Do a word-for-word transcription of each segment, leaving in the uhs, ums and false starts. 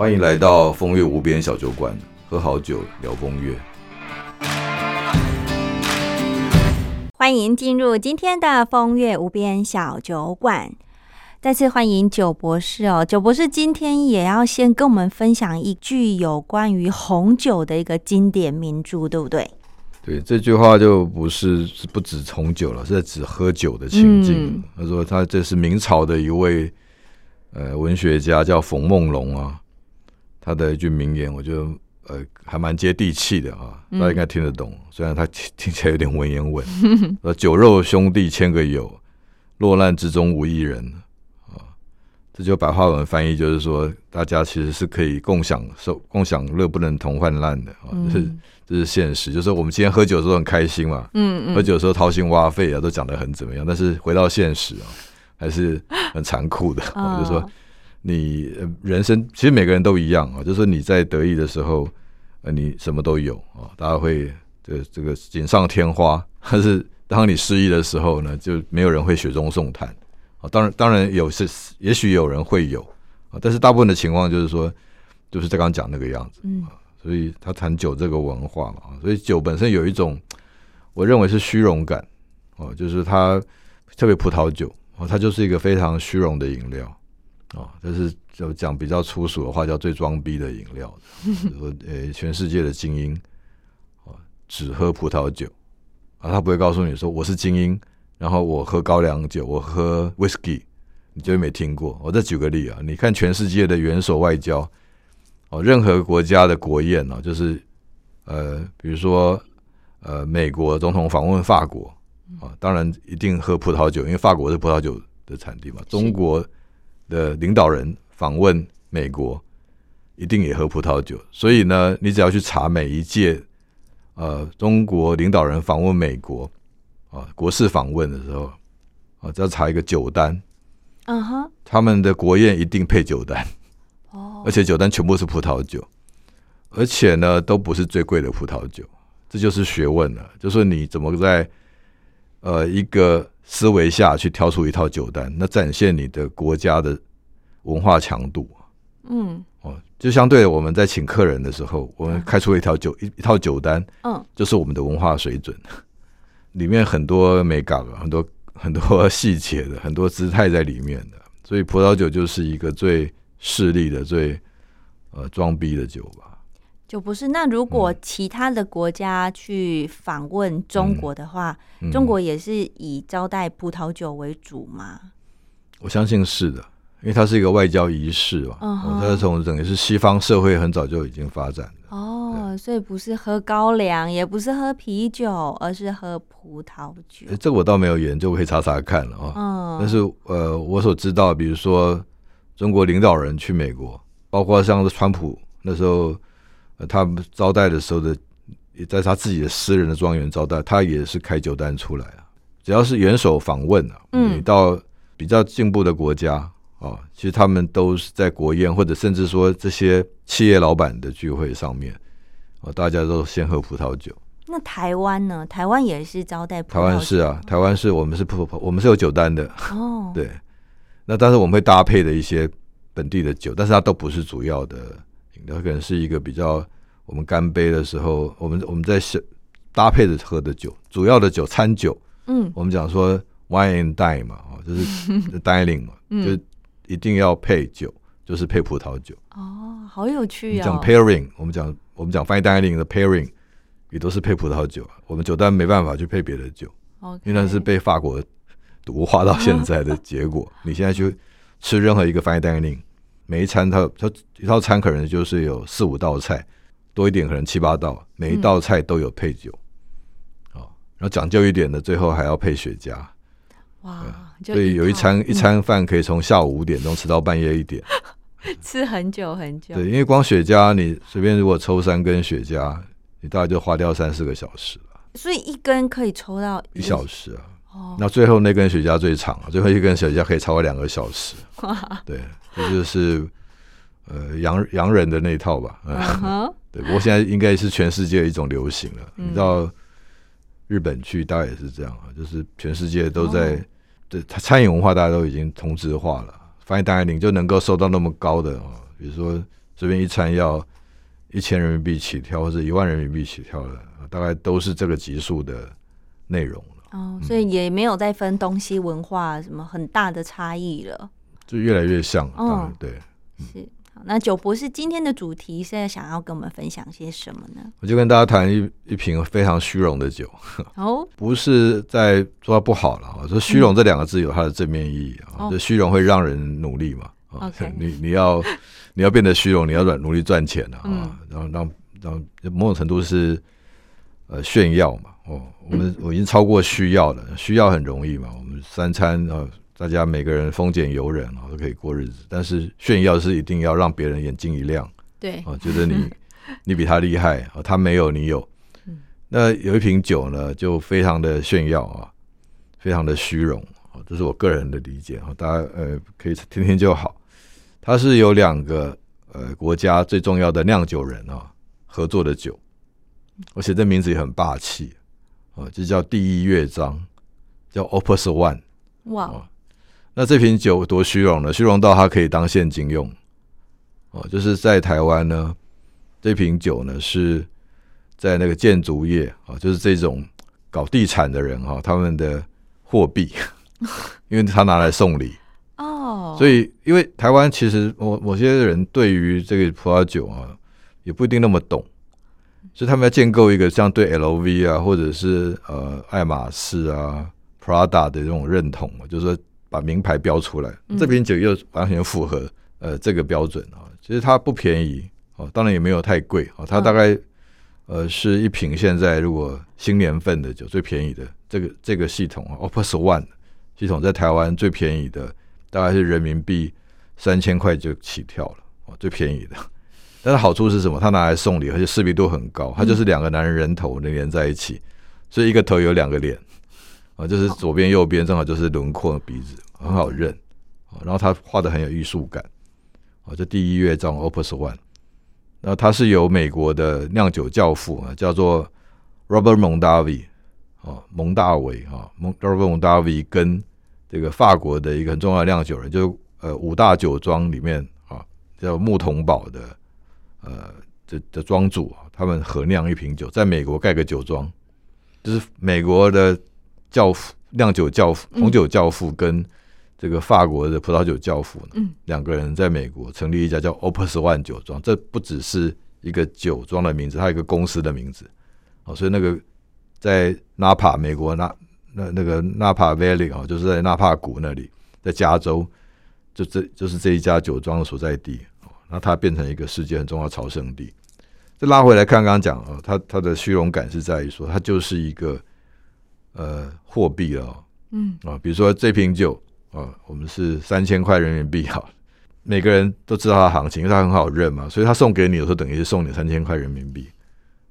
欢迎来到风月无边小酒馆，喝好酒聊风月。欢迎进入今天的风月无边小酒馆，再次欢迎酒博士哦，酒博士今天也要先跟我们分享一句有关于红酒的一个经典名著，对不对？对，这句话就不是不止红酒了，是指喝酒的情境。嗯、他说他这是明朝的一位呃文学家叫冯梦龙啊，他的一句名言，我觉得呃还蛮接地气的啊，大家应该听得懂，嗯、虽然他听起来有点文言文。说酒肉兄弟千个友，落难之中无一人。这就白话文翻译就是说，大家其实是可以共享受共享乐，不能同患难的啊、嗯这是。这是现实，就是我们今天喝酒的时候很开心嘛，嗯嗯喝酒的时候掏心挖肺啊，都讲得很怎么样，但是回到现实啊，还是很残酷的。哦、就是说你人生其实每个人都一样啊，就是你在得意的时候，你什么都有啊，大家会这这个锦上添花，但是当你失意的时候呢，就没有人会雪中送炭。当然，当然有是，也许有人会有，但是大部分的情况就是说，就是在刚刚讲那个样子。嗯、所以他谈酒这个文化嘛，所以酒本身有一种，我认为是虚荣感，就是它特别葡萄酒，它就是一个非常虚荣的饮料，就是就讲比较粗俗的话叫最装逼的饮料，就是说欸、全世界的精英只喝葡萄酒，他不会告诉你说我是精英。然后我喝高粱酒，我喝 whisky， 你就没听过。我再举个例啊，你看全世界的元首外交，哦，任何国家的国宴哦，就是呃，比如说呃，美国总统访问法国啊、哦，当然一定喝葡萄酒，因为法国是葡萄酒的产地嘛。中国的领导人访问美国，一定也喝葡萄酒。所以呢，你只要去查每一届呃，中国领导人访问美国。啊，国事访问的时候，啊，只要查一个酒单，嗯哼，他们的国宴一定配酒单，哦，而且酒单全部是葡萄酒，而且呢，都不是最贵的葡萄酒，这就是学问了，就是你怎么在呃一个思维下去挑出一套酒单，那展现你的国家的文化强度，嗯，哦，就相对我们在请客人的时候，我们开出一条酒、嗯、一套酒单，嗯，就是我们的文化水准。里面很多美感，很多很多细节的，很多姿态在里面的，所以葡萄酒就是一个最势利的、最呃装逼的酒吧。就不是那如果其他的国家去访问中国的话，嗯嗯、中国也是以招待葡萄酒为主吗？我相信是的，因为它是一个外交仪式嘛，嗯、它从整个是西方社会很早就已经发展了。哦所以不是喝高粱，也不是喝啤酒，而是喝葡萄酒。欸、这个我倒没有研究，可以查查看了啊、哦。嗯、但是呃，我所知道，比如说中国领导人去美国，包括像川普那时候，呃、他招待的时候的，也在他自己的私人的庄园招待，他也是开酒单出来啊。只要是元首访问啊，嗯、你到比较进步的国家。哦、其实他们都是在国宴，或者甚至说这些企业老板的聚会上面。哦、大家都先喝葡萄酒。那台湾呢？台湾也是招待葡萄酒。台湾是啊，台湾是我们是葡萄，我们是有酒单的。哦，对。那但是我们会搭配的一些本地的酒，但是它都不是主要的饮料，可能是一个比较我们干杯的时候，我们我们在搭配着喝的酒，主要的酒餐酒。嗯，我们讲说 wine and dine 嘛，哦、就是 dining 嘛，嗯、就是一定要配酒，就是配葡萄酒。哦，好有趣啊、哦！讲 pairing， 我们讲。我们讲 fine dining 的 pairing 也都是配葡萄酒、啊、我们酒单没办法去配别的酒， okay. 因为那是被法国毒化到现在的结果。你现在去吃任何一个 fine dining， 每一餐它它一套餐可能就是有四五道菜，多一点可能七八道，每一道菜都有配酒，嗯哦、然后讲究一点的，最后还要配雪茄。哇！所以有一餐、嗯、一餐饭可以从下午五点钟吃到半夜一点。吃很久很久，对，因为光雪茄，你随便如果抽三根雪茄，你大概就花掉三四个小时了。所以一根可以抽到一小时啊。哦，那最后那根雪茄最长啊，最后一根雪茄可以超过两个小时。哇，对，这就是呃洋洋人的那一套吧。嗯uh-huh. 对，不过现在应该是全世界一种流行了。嗯、你到日本去，大概也是这样啊，就是全世界都在、哦、对，餐饮文化大家都已经同质化了。Fine dining 就能够收到那么高的，比如说这边一餐要一千人民币起跳，或者一万人民币起跳了，大概都是这个级数的内容了。哦，所以也没有再分东西文化什么很大的差异了，就越来越像。当然，哦，对，是。好，那酒博士今天的主题是想要跟我们分享些什么呢？我就跟大家谈 一, 一瓶非常虚荣的酒。哦，不是在说它不好了，说虚荣这两个字有它的正面意义，嗯哦，这虚荣会让人努力嘛。哦，okay. 你, 你, 要你要变得虚荣，你要努力赚钱，啊嗯、然后让让某种程度是呃炫耀嘛。哦，我们我已经超过需要了，需要很容易嘛，我们三餐啊，呃大家每个人丰俭由人，哦，都可以过日子，但是炫耀是一定要让别人眼睛一亮，对，哦，觉得你你比他厉害，哦，他没有你有，嗯，那有一瓶酒呢就非常的炫耀啊，非常的虚荣，哦，这是我个人的理解，哦，大家呃可以听听就好。它是有两个呃国家最重要的酿酒人啊，哦，合作的酒，我写这名字也很霸气，哦，这叫第一乐章，叫 Opus One。 哇，哦，那这瓶酒多虚荣呢？虚荣到它可以当现金用，哦，就是在台湾呢，这瓶酒呢是在那个建筑业，哦，就是这种搞地产的人，哦，他们的货币，因为他拿来送礼哦。所以，因为台湾其实某某些人对于这个葡萄酒啊，也不一定那么懂，所以他们要建构一个像对 L V 啊，或者是呃爱马仕啊、Prada 的这种认同，就是说，把名牌标出来，这瓶酒又完全符合呃这个标准啊。其实它不便宜哦，当然也没有太贵哦，它大概呃是一瓶现在如果新年份的酒最便宜的这个这个系统啊 ，Opus One 系统在台湾最便宜的大概是人民币三千块就起跳了哦，最便宜的。但是好处是什么？它拿来送礼，而且识别度很高，它就是两个男人人头连在一起，所以一个头有两个脸。就是左边右边正好就是轮廓鼻子，很好认，然后他画的很有艺术感，这第一乐章 Opus One。 那他是由美国的酿酒教父叫做 Robert Mondavi 蒙大维 Robert Mondavi 跟这个法国的一个很重要的酿酒人，就是呃五大酒庄里面叫木桐堡的呃的庄主，他们合酿一瓶酒，在美国盖个酒庄，就是美国的教父，酿酒教父，红酒教父跟这个法国的葡萄酒教父呢，嗯，两个人在美国成立一家叫 Opus One 酒庄。这不只是一个酒庄的名字，它有一个公司的名字，哦，所以那个在 Napa 美国 那, 那, 那个 Napa Valley，哦，就是在纳帕谷那里，在加州，就这就是这一家酒庄的所在地，哦，那它变成一个世界很重要的朝圣地。这拉回来看，刚刚讲，哦，它, 它的虚荣感是在于说它就是一个呃，货币了，嗯，啊，比如说这瓶酒啊，我们是三千块人民币好，每个人都知道它的行情，因为它很好认嘛，所以他送给你有时候等于是送你三千块人民币，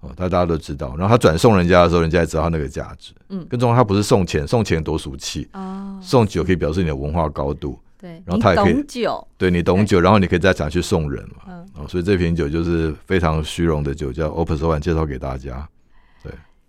哦，大家都知道。然后他转送人家的时候，人家也知道他那个价值，嗯，更重要，他不是送钱，送钱多俗气，哦，送酒可以表示你的文化高度，对，然后他也可以你懂酒，对你懂酒，然后你可以再想去送人嘛，嗯，哦，所以这瓶酒就是非常虚荣的酒，叫 Opus One， 介绍给大家。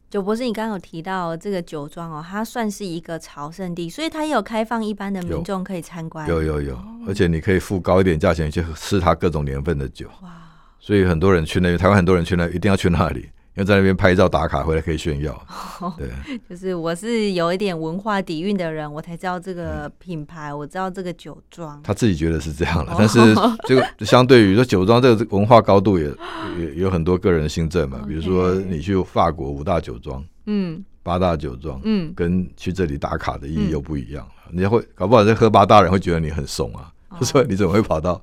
酒博士，你刚刚有提到这个酒庄哦，它算是一个朝圣地，所以它也有开放一般的民众可以参观。有有有，而且你可以付高一点价钱去试它各种年份的酒。哇！所以很多人去那边，台湾很多人去那，一定要去那里，因为在那边拍照打卡回来可以炫耀。哦，对，就是我是有一点文化底蕴的人，我才知道这个品牌，嗯，我知道这个酒庄。他自己觉得是这样了，哦，但是这个相对于说酒庄这个文化高度也。也有很多个人新政嘛，比如说你去法国五大酒庄，嗯，八大酒庄，嗯，跟去这里打卡的意义又不一样，嗯，你会搞不好在喝八大人会觉得你很怂啊，哦，说你怎么会跑到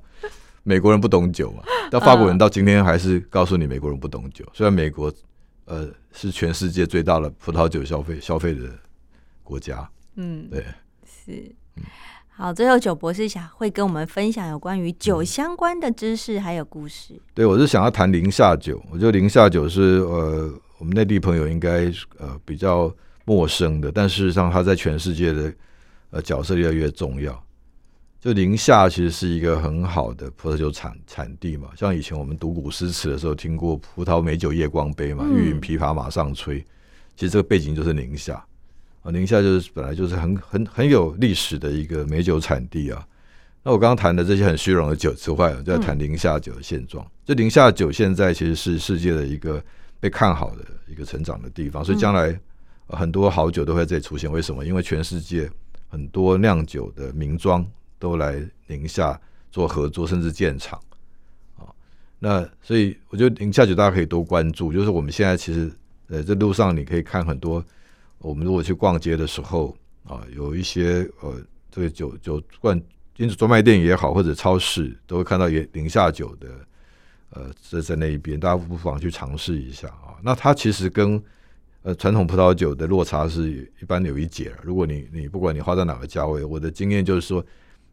美国人不懂酒啊？但法国人到今天还是告诉你美国人不懂酒，呃、虽然美国呃是全世界最大的葡萄酒消费消费的国家，嗯，对，是。嗯，好，最后酒博士想会跟我们分享有关于酒相关的知识还有故事。嗯，对，我是想要谈零下酒。我觉得零下酒是呃我们内地朋友应该呃比较陌生的，但事实上它在全世界的呃角色越来越重要。就零下其实是一个很好的葡萄酒 产, 产地嘛，像以前我们读古诗词的时候听过葡萄美酒夜光杯嘛，欲饮琵琶马上吹，其实这个背景就是宁夏。啊，宁夏就是本来就是很很很有历史的一个美酒产地啊，那我刚刚谈的这些很虚荣的酒之外，我就要谈零下酒的现状。这、嗯、零下酒现在其实是世界的一个被看好的一个成长的地方，所以将来很多好酒都会在这里出现。为什么？因为全世界很多酿酒的名庄都来宁夏做合作，甚至建厂。那所以我觉得宁夏酒大家可以多关注，就是我们现在其实呃，这路上你可以看很多，我们如果去逛街的时候啊，有一些呃这个酒酒罐专卖店也好，或者超市都会看到宁夏酒的呃这在那一边，大家不妨去尝试一下啊。那它其实跟呃传统葡萄酒的落差是一般有一截，如果你你不管你花在哪个价位，我的经验就是说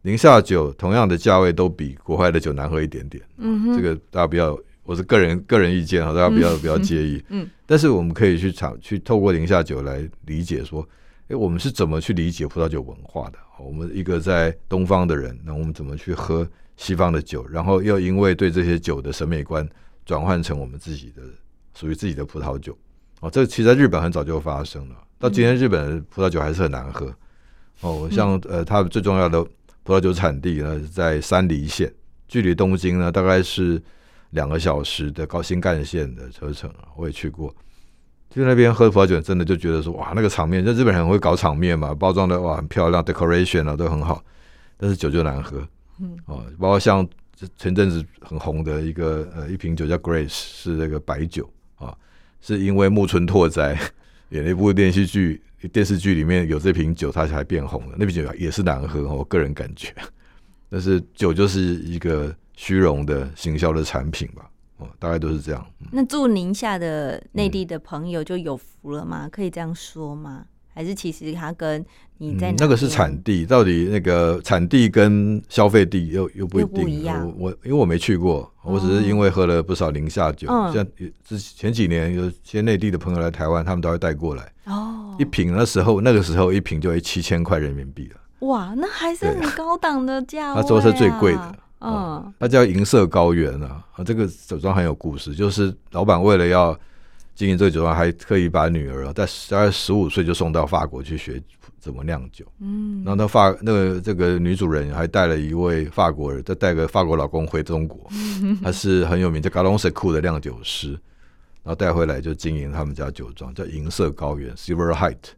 宁夏酒同样的价位都比国外的酒难喝一点点，嗯，这个大家不要，我是个人个人意见，大家不要、嗯、不要介意，嗯，但是我们可以去尝去透过宁夏酒来理解说，哎，我们是怎么去理解葡萄酒文化的？我们一个在东方的人，那我们怎么去喝西方的酒？然后又因为对这些酒的审美观转换成我们自己的属于自己的葡萄酒，哦，这其实在日本很早就发生了，到今天日本的葡萄酒还是很难喝，哦，像呃，它最重要的葡萄酒产地呢在山梨县，距离东京呢大概是两个小时的高新干线的车程，我也去过，去那边喝葡萄酒真的就觉得说，哇，那个场面，日本人很会搞场面嘛，包装的哇很漂亮 decoration 啊都很好，但是酒就难喝，嗯，哦，包括像前阵子很红的一个呃一瓶酒叫 Grace， 是那个白酒啊，哦，是因为木村拓哉演了一部电视剧。电视剧里面有这瓶酒，它才变红了。那瓶酒也是难喝，我个人感觉。但是酒就是一个虚荣的行销的产品吧，哦，大概都是这样。嗯，那住宁夏的内地的朋友就有福了吗？嗯，可以这样说吗？还是其实它跟你在哪，嗯，那个是产地，到底那个产地跟消费地又又不一定。不一样，我因为我没去过，我只是因为喝了不少宁夏酒。嗯，像前几年有些内地的朋友来台湾，他们都会带过来。哦，一瓶那时候那个时候一瓶就要七千块人民币了。哇，那还是很高档的价位，啊。它都是最贵的。嗯，哦，它叫银色高原啊，啊这个酒庄很有故事，就是老板为了要经营这个酒庄，还特意把女儿在大概十五岁就送到法国去学怎么酿酒。嗯，然后那法那个这个女主人还带了一位法国人，再带个法国老公回中国，他是很有名叫 gallonseup 的酿酒师，然后带回来就经营他们家酒庄，叫银色高原 Silver Heights，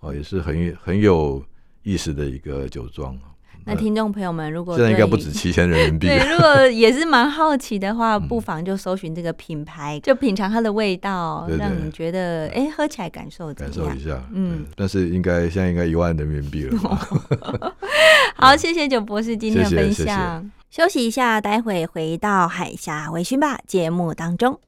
哦，也是很很有意思的一个酒庄。那听众朋友们，如果现在应该不止七千人民币，对，如果也是蛮好奇的话，不妨就搜寻这个品牌，嗯，就品尝它的味道，对对，让你觉得哎，欸，喝起来感受怎么样？感受一下，嗯。但是应该现在应该一万人民币了。哦，好，谢谢酒博士今天的分享，谢谢谢谢。休息一下，待会回到海峡微醺吧节目当中。